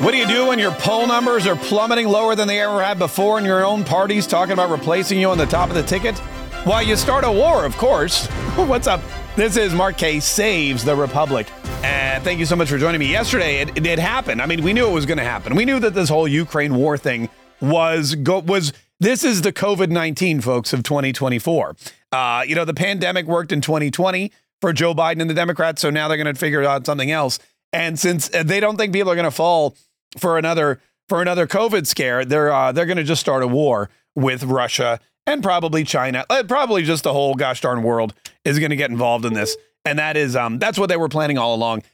What do you do when your poll numbers are plummeting lower than they ever had before and your own party's talking about replacing you on the top of the ticket? Well, you start a war, of course. What's up? This is Mark K Saves the Republic. Thank you so much for joining me. Yesterday, it happened. I mean, we knew it was going to happen. We knew that this whole Ukraine war thing was this is the COVID-19, folks, of 2024. You know, the pandemic worked in 2020 for Joe Biden and the Democrats, so now they're going to figure out something else. And since they don't think people are going to fall for another COVID scare, they're going to just start a war with Russia and probably China. Probably just the whole gosh darn world is going to get involved in this. And that is that's what they were planning all along.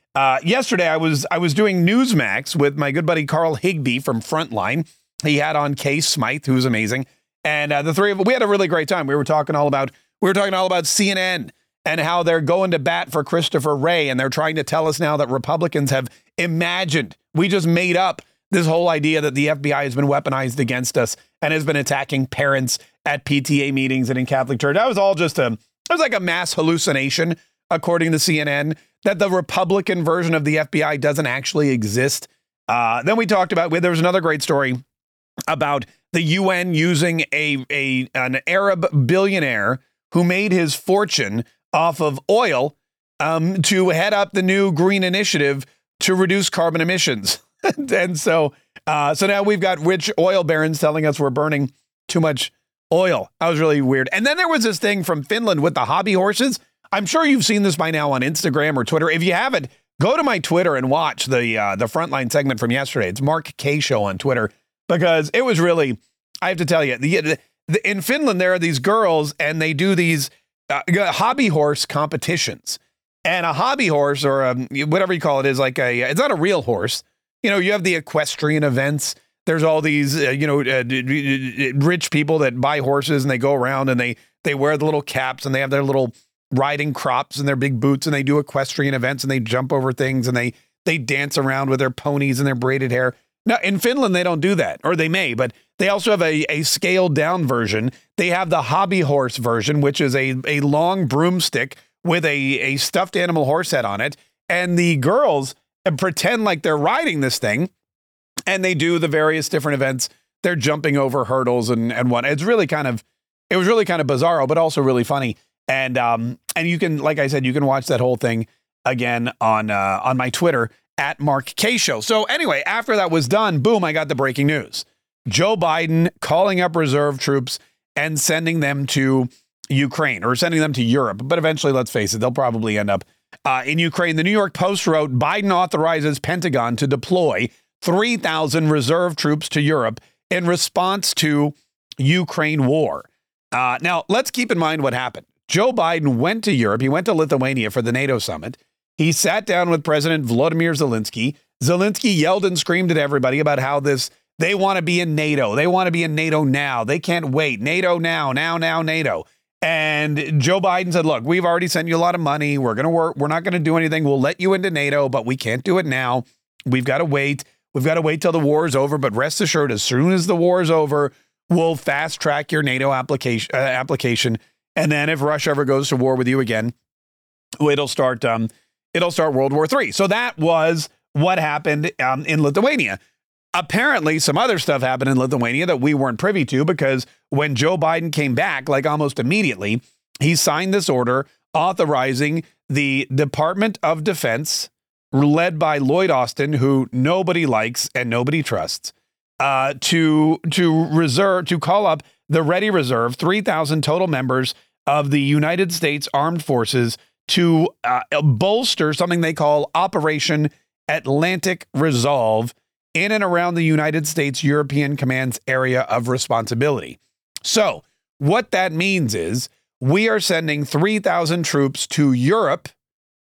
Yesterday, I was doing Newsmax with my good buddy Carl Higbie from Frontline. He had on Kay Smythe, who's amazing, and the three of us, we had a really great time. We were talking all about CNN. And how they're going to bat for Christopher Wray. And they're trying to tell us now that Republicans have imagined, we just made up this whole idea that the FBI has been weaponized against us and has been attacking parents at PTA meetings and in Catholic church. That was all just it was like a mass hallucination, according to CNN, that the Republican version of the FBI doesn't actually exist. Then we talked about, there was another great story about the UN using an Arab billionaire who made his fortune off of oil to head up the new green initiative to reduce carbon emissions. And so now we've got rich oil barons telling us we're burning too much oil. That was really weird. And then there was this thing from Finland with the hobby horses. I'm sure you've seen this by now on Instagram or Twitter. If you haven't, go to my Twitter and watch the Frontline segment from yesterday. It's Mark K Show on Twitter, because it was really, I have to tell you, in Finland, there are these girls and they do these hobby horse competitions. And a hobby horse, or whatever you call it, is like it's not a real horse. You know, you have the equestrian events. There's all these, rich people that buy horses and they go around and they wear the little caps and they have their little riding crops and their big boots and they do equestrian events and they jump over things and they dance around with their ponies and their braided hair. Now, in Finland, they don't do that, or they may, but they also have a scaled down version. They have the hobby horse version, which is a long broomstick with a stuffed animal horse head on it. And the girls pretend like they're riding this thing, and they do the various different events. They're jumping over hurdles and whatnot. It was really kind of bizarro, but also really funny. And you can, like I said, you can watch that whole thing again on my Twitter at Mark K Show. So anyway, after that was done, boom, I got the breaking news. Joe Biden calling up reserve troops and sending them to Ukraine, or sending them to Europe. But eventually, let's face it, they'll probably end up in Ukraine. The New York Post wrote, Biden authorizes Pentagon to deploy 3,000 reserve troops to Europe in response to Ukraine war. Now, let's keep in mind what happened. Joe Biden went to Europe. He went to Lithuania for the NATO summit. He sat down with President Vladimir Zelensky. Zelensky yelled and screamed at everybody about how they want to be in NATO. They want to be in NATO now. They can't wait. NATO now, NATO. And Joe Biden said, look, we've already sent you a lot of money. We're going to work. We're not going to do anything. We'll let you into NATO, but we can't do it now. We've got to wait. We've got to wait till the war is over. But rest assured, as soon as the war is over, we'll fast track your NATO application. And then if Russia ever goes to war with you again, it'll start World War III. So that was what happened in Lithuania. Apparently, some other stuff happened in Lithuania that we weren't privy to, because when Joe Biden came back, like almost immediately, he signed this order authorizing the Department of Defense, led by Lloyd Austin, who nobody likes and nobody trusts, to call up the Ready Reserve, 3,000 total members of the United States Armed Forces, to bolster something they call Operation Atlantic Resolve in and around the United States European Command's area of responsibility. So what that means is we are sending 3,000 troops to Europe,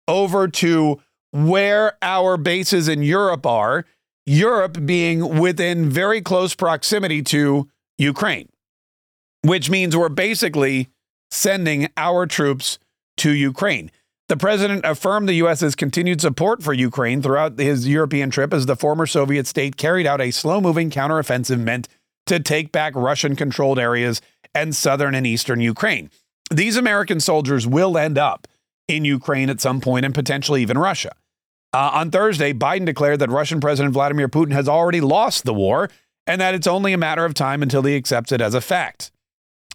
over to where our bases in Europe are, Europe being within very close proximity to Ukraine, which means we're basically sending our troops to Ukraine. The president affirmed the U.S.'s continued support for Ukraine throughout his European trip, as the former Soviet state carried out a slow-moving counteroffensive meant to take back Russian-controlled areas and southern and eastern Ukraine. These American soldiers will end up in Ukraine at some point, and potentially even Russia. On Thursday, Biden declared that Russian President Vladimir Putin has already lost the war and that it's only a matter of time until he accepts it as a fact.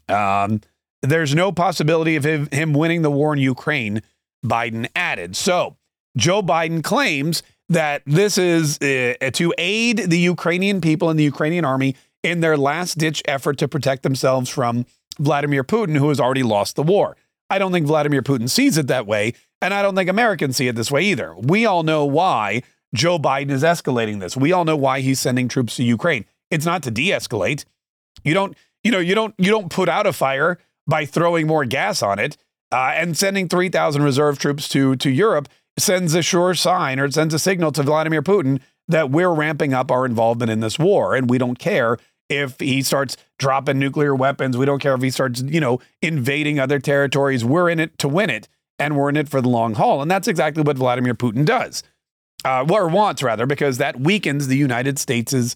There's no possibility of him winning the war in Ukraine, Biden added. So Joe Biden claims that this is to aid the Ukrainian people and the Ukrainian army in their last-ditch effort to protect themselves from Vladimir Putin, who has already lost the war. I don't think Vladimir Putin sees it that way, and I don't think Americans see it this way either. We all know why Joe Biden is escalating this. We all know why he's sending troops to Ukraine. It's not to de-escalate. You don't put out a fire by throwing more gas on it, and sending 3,000 reserve troops to Europe sends a sure sign, or it sends a signal to Vladimir Putin that we're ramping up our involvement in this war, and we don't care if he starts dropping nuclear weapons. We don't care if he starts, invading other territories. We're in it to win it, and we're in it for the long haul. And that's exactly what Vladimir Putin does, or wants, rather, because that weakens the United States'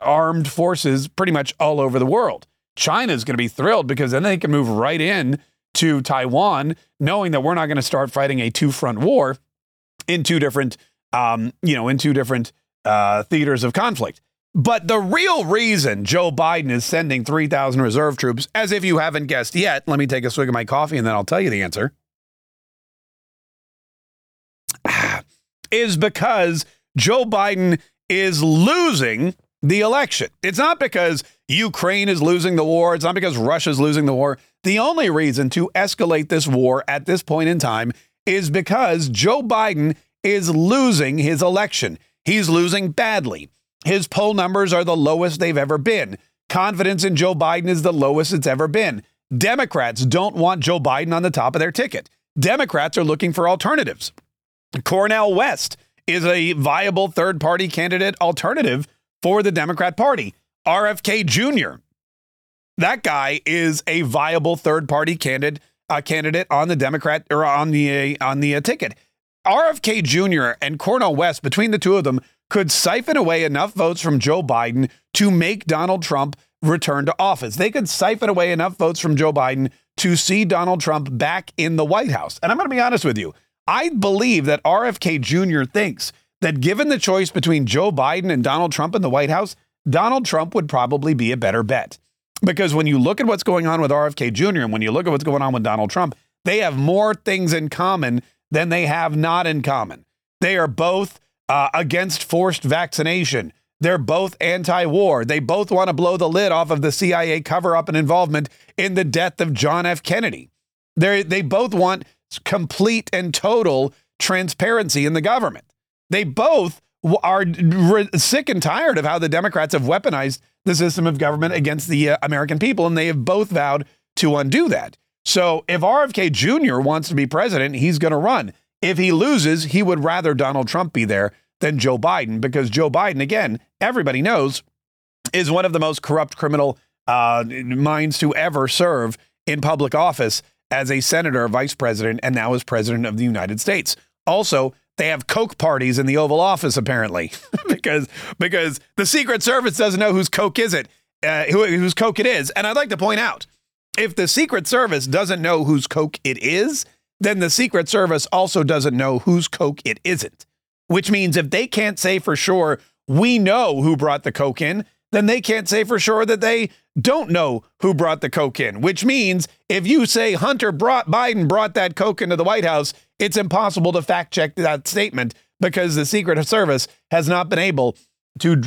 armed forces pretty much all over the world. China's going to be thrilled because then they can move right in to Taiwan, knowing that we're not going to start fighting a two-front war in two different theaters of conflict. But the real reason Joe Biden is sending 3,000 reserve troops, as if you haven't guessed yet, let me take a swig of my coffee and then I'll tell you the answer, is because Joe Biden is losing the election. It's not because Ukraine is losing the war. It's not because Russia is losing the war. The only reason to escalate this war at this point in time is because Joe Biden is losing his election. He's losing badly. His poll numbers are the lowest they've ever been. Confidence in Joe Biden is the lowest it's ever been. Democrats don't want Joe Biden on the top of their ticket. Democrats are looking for alternatives. Cornel West is a viable third-party candidate alternative for the Democrat Party. RFK Jr., that guy is a viable third-party candidate on the Democrat or on the ticket. RFK Jr. and Cornel West, between the two of them, could siphon away enough votes from Joe Biden to make Donald Trump return to office. They could siphon away enough votes from Joe Biden to see Donald Trump back in the White House. And I'm going to be honest with you. I believe that RFK Jr. thinks that given the choice between Joe Biden and Donald Trump in the White House, Donald Trump would probably be a better bet. Because when you look at what's going on with RFK Jr. and when you look at what's going on with Donald Trump, they have more things in common than they have not in common. They are both against forced vaccination. They're both anti-war. They both want to blow the lid off of the CIA cover-up and involvement in the death of John F. Kennedy. They both want complete and total transparency in the government. They both are sick and tired of how the Democrats have weaponized the system of government against the American people, and they have both vowed to undo that. So if RFK Jr. wants to be president, he's going to run. If he loses, he would rather Donald Trump be there than Joe Biden, because Joe Biden, again, everybody knows, is one of the most corrupt criminal minds to ever serve in public office as a senator, vice president, and now as president of the United States. Also, they have Coke parties in the Oval Office, apparently, because the Secret Service doesn't know whose Coke it is. And I'd like to point out, if the Secret Service doesn't know whose Coke it is, then the Secret Service also doesn't know whose Coke it isn't, which means if they can't say for sure, we know who brought the Coke in, then they can't say for sure that they don't know who brought the Coke in, which means if you say Biden brought that Coke into the White House, it's impossible to fact check that statement because the Secret Service has not been able to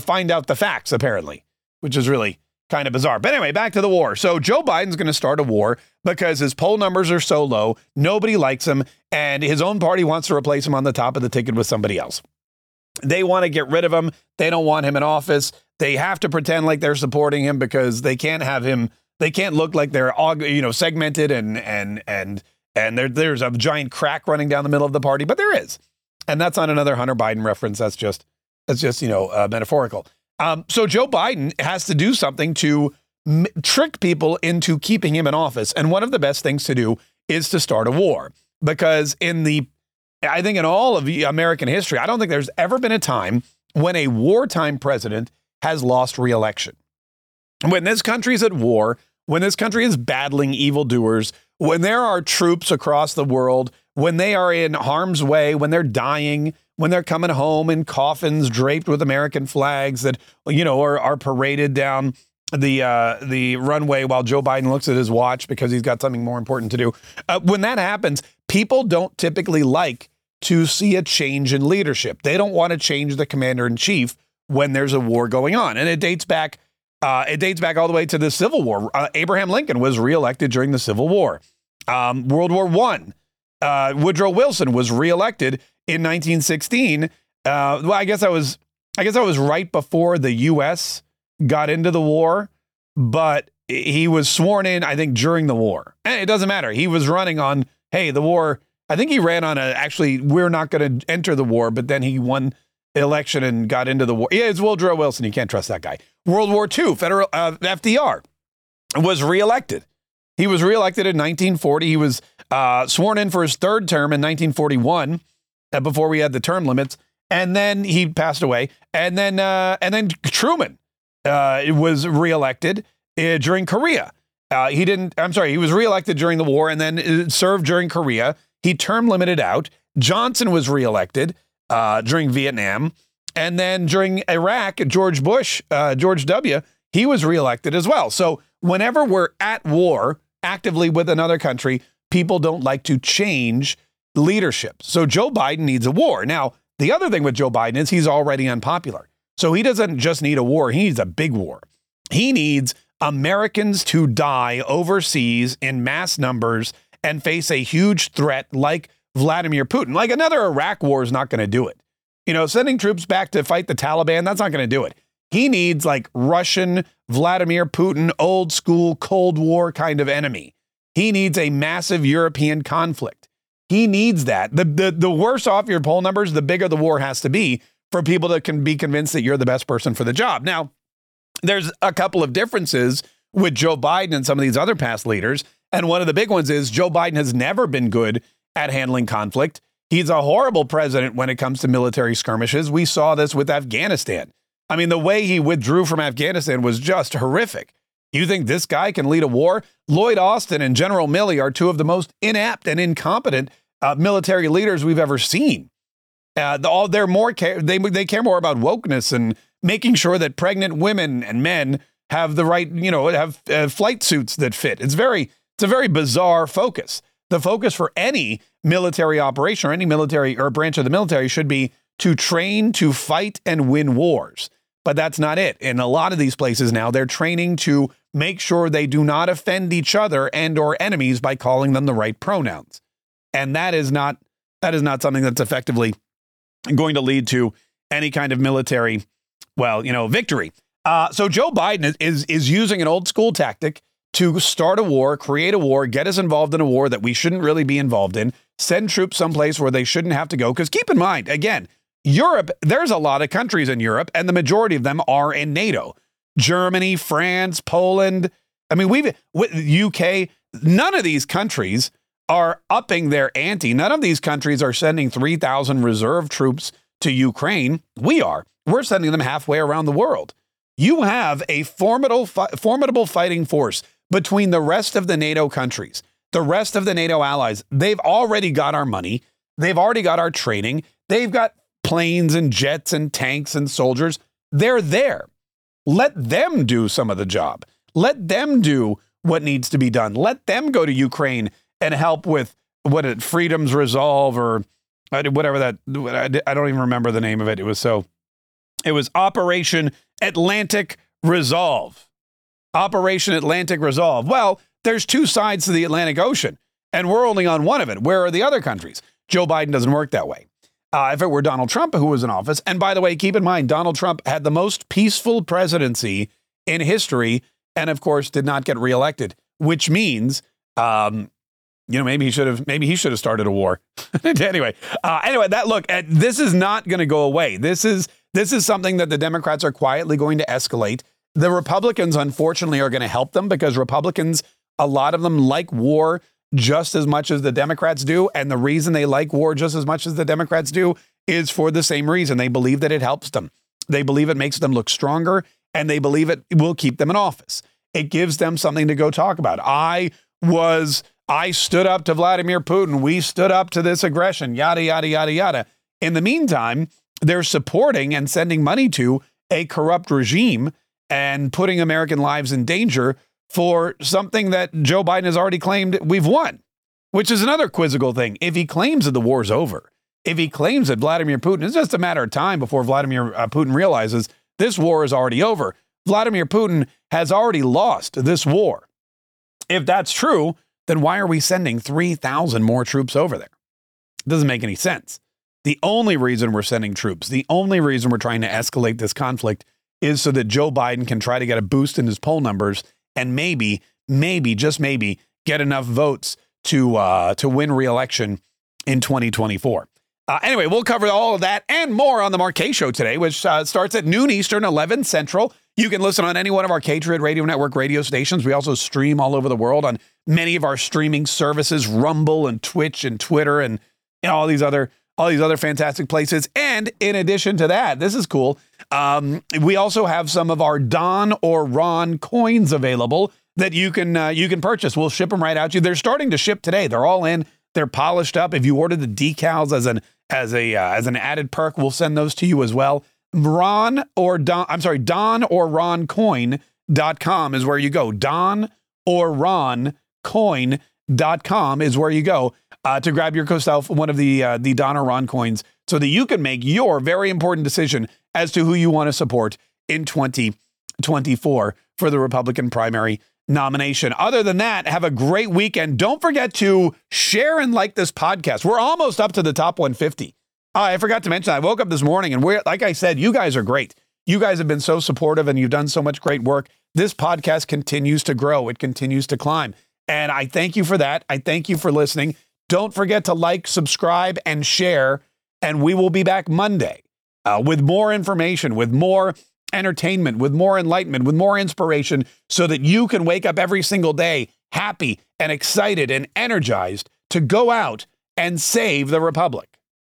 find out the facts, apparently, which is really kind of bizarre. But anyway, back to the war. So Joe Biden's going to start a war because his poll numbers are so low. Nobody likes him, and his own party wants to replace him on the top of the ticket with somebody else. They want to get rid of him. They don't want him in office. They have to pretend like they're supporting him because they can't have him. They can't look like they're, segmented and there's a giant crack running down the middle of the party. But there is. And that's not another Hunter Biden reference. That's just metaphorical. So Joe Biden has to do something to trick people into keeping him in office. And one of the best things to do is to start a war, because I think in all of American history, I don't think there's ever been a time when a wartime president has lost reelection. When this country is at war, when this country is battling evildoers, when there are troops across the world when they are in harm's way, when they're dying, when they're coming home in coffins draped with American flags that, you know, are paraded down the runway while Joe Biden looks at his watch because he's got something more important to do. When that happens, people don't typically like to see a change in leadership. They don't want to change the commander in chief when there's a war going on. And it dates back all the way to the Civil War. Abraham Lincoln was reelected during the Civil War. World War I. Woodrow Wilson was reelected in 1916. Well, I guess I was right before the U.S. got into the war, but he was sworn in, I think, during the war. And it doesn't matter. He was running on, hey, the war. I think he ran on actually, we're not going to enter the war, but then he won the election and got into the war. Yeah, it's Woodrow Wilson. You can't trust that guy. World War II, FDR was reelected. He was reelected in 1940. He was sworn in for his third term in 1941 before we had the term limits. And then he passed away. And then Truman was reelected during Korea. He was reelected during the war and then served during Korea. He term limited out. Johnson was reelected during Vietnam. And then during Iraq, George W., he was reelected as well. So whenever we're at war actively with another country, people don't like to change leadership. So Joe Biden needs a war. Now, the other thing with Joe Biden is he's already unpopular. So he doesn't just need a war. He needs a big war. He needs Americans to die overseas in mass numbers and face a huge threat like Vladimir Putin. Like another Iraq war is not going to do it. You know, sending troops back to fight the Taliban, that's not going to do it. He needs like Russian Vladimir Putin, old school Cold War kind of enemy. He needs a massive European conflict. He needs that. The worse off your poll numbers, the bigger the war has to be for people that can be convinced that you're the best person for the job. Now, there's a couple of differences with Joe Biden and some of these other past leaders. And one of the big ones is Joe Biden has never been good at handling conflict. He's a horrible president when it comes to military skirmishes. We saw this with Afghanistan. I mean, the way he withdrew from Afghanistan was just horrific. You think this guy can lead a war? Lloyd Austin and General Milley are two of the most inept and incompetent military leaders we've ever seen. They care more about wokeness and making sure that pregnant women and men have the right, you know, have flight suits that fit. It's a very bizarre focus. The focus for any military operation or any military or branch of the military should be to train, to fight and win wars. But that's not it. In a lot of these places now, they're training to make sure they do not offend each other and or enemies by calling them the right pronouns. And that is not something that's effectively going to lead to any kind of military, well, you know, victory. So Joe Biden is using an old school tactic to start a war, create a war, get us involved in a war that we shouldn't really be involved in, send troops someplace where they shouldn't have to go. Because keep in mind, again, Europe, there's a lot of countries in Europe, and the majority of them are in NATO. Germany, France, Poland. I mean, UK, none of these countries are upping their ante. None of these countries are sending 3,000 reserve troops to Ukraine. We are. We're sending them halfway around the world. You have a formidable fighting force between the rest of the NATO countries, the rest of the NATO allies. They've already got our money. They've already got our training. They've got planes and jets and tanks and soldiers. They're there. Let them do some of the job. Let them do what needs to be done. Let them go to Ukraine and help with Freedom's Resolve or whatever that, I don't even remember the name of it. It was Operation Atlantic Resolve. Operation Atlantic Resolve. Well, there's two sides to the Atlantic Ocean and we're only on one of it. Where are the other countries? Joe Biden doesn't work that way. If it were Donald Trump who was in office. And by the way, keep in mind, Donald Trump had the most peaceful presidency in history and, of course, did not get reelected, which means, you know, maybe he should have started a war. Anyway, this is not going to go away. This is something that the Democrats are quietly going to escalate. The Republicans, unfortunately, are going to help them because Republicans, a lot of them like war just as much as the Democrats do. And the reason they like war just as much as the Democrats do is for the same reason. They believe that it helps them. They believe it makes them look stronger and they believe it will keep them in office. It gives them something to go talk about. I was I stood up to Vladimir Putin. We stood up to this aggression, yada, yada, yada, yada. In the meantime, they're supporting and sending money to a corrupt regime and putting American lives in danger for something that Joe Biden has already claimed we've won, which is another quizzical thing. If he claims that the war's over, if he claims that Vladimir Putin, it's just a matter of time before Vladimir Putin realizes this war is already over. Vladimir Putin has already lost this war. If that's true, then why are we sending 3,000 more troops over there? It doesn't make any sense. The only reason we're sending troops, the only reason we're trying to escalate this conflict is so that Joe Biden can try to get a boost in his poll numbers and maybe, just maybe, get enough votes to win re-election in 2024. Anyway, we'll cover all of that and more on the Mark K Show today, which starts at noon Eastern, 11 Central. You can listen on any one of our Catria Radio Network radio stations. We also stream all over the world on many of our streaming services, Rumble and Twitch and Twitter and all these other fantastic places. And in addition to that, this is cool. We also have some of our Don or Ron coins available that you can purchase. We'll ship them right out to you. They're starting to ship today. They're all in. They're polished up. If you order the decals as an added perk, we'll send those to you as well. DonOrRonCoin.com is where you go. DonOrRonCoin.com is where you go to grab yourself one of the Don or Ron coins so that you can make your very important decision as to who you want to support in 2024 for the Republican primary nomination. Other than that, have a great weekend. Don't forget to share and like this podcast. We're almost up to the top 150. I forgot to mention, I woke up this morning and like I said, you guys are great. You guys have been so supportive and you've done so much great work. This podcast continues to grow. It continues to climb. And I thank you for that. I thank you for listening. Don't forget to like, subscribe, and share. And we will be back Monday with more information, with more entertainment, with more enlightenment, with more inspiration so that you can wake up every single day happy and excited and energized to go out and save the Republic.